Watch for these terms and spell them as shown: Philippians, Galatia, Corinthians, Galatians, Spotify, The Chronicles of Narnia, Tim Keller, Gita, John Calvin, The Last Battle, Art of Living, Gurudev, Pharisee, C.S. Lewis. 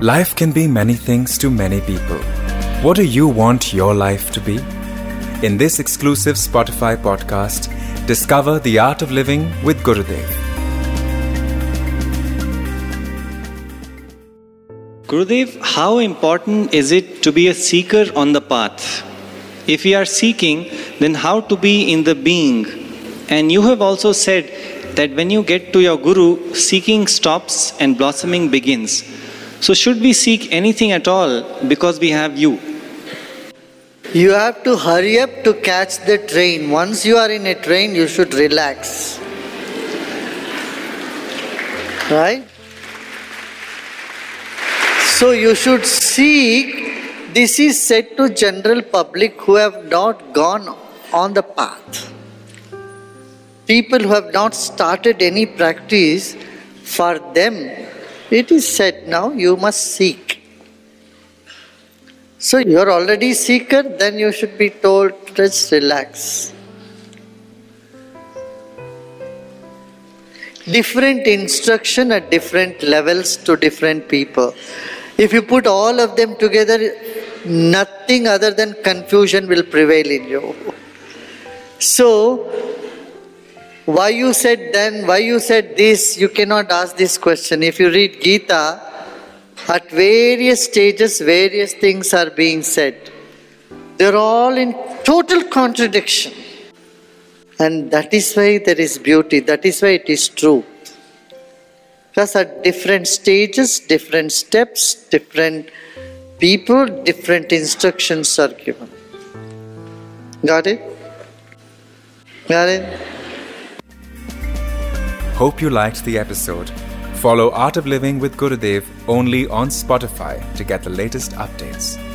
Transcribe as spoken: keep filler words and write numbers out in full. Life can be many things to many people. What do you want your life to be? In this exclusive Spotify podcast, discover the art of living with Gurudev. Gurudev, how important is it to be a seeker on the path? If we are seeking, then how to be in the being? And you have also said that when you get to your Guru, seeking stops and blossoming begins. So should we seek anything at all because we have you? You have to hurry up to catch the train. Once you are in a train, you should relax. Right? So you should seek. This is said to general public who have not gone on the path. People who have not started any practice, for them, it is said now, you must seek. So you are already seeker, then you should be told, just relax. Different instruction at different levels to different people. If you put all of them together, nothing other than confusion will prevail in you. So, why you said then, why you said this, you cannot ask this question. If you read Gita, at various stages, various things are being said. They're all in total contradiction. And that is why there is beauty, that is why it is true. Because at different stages, different steps, different people, different instructions are given. Got it? Got it? Hope you liked the episode. Follow Art of Living with Gurudev only on Spotify to get the latest updates.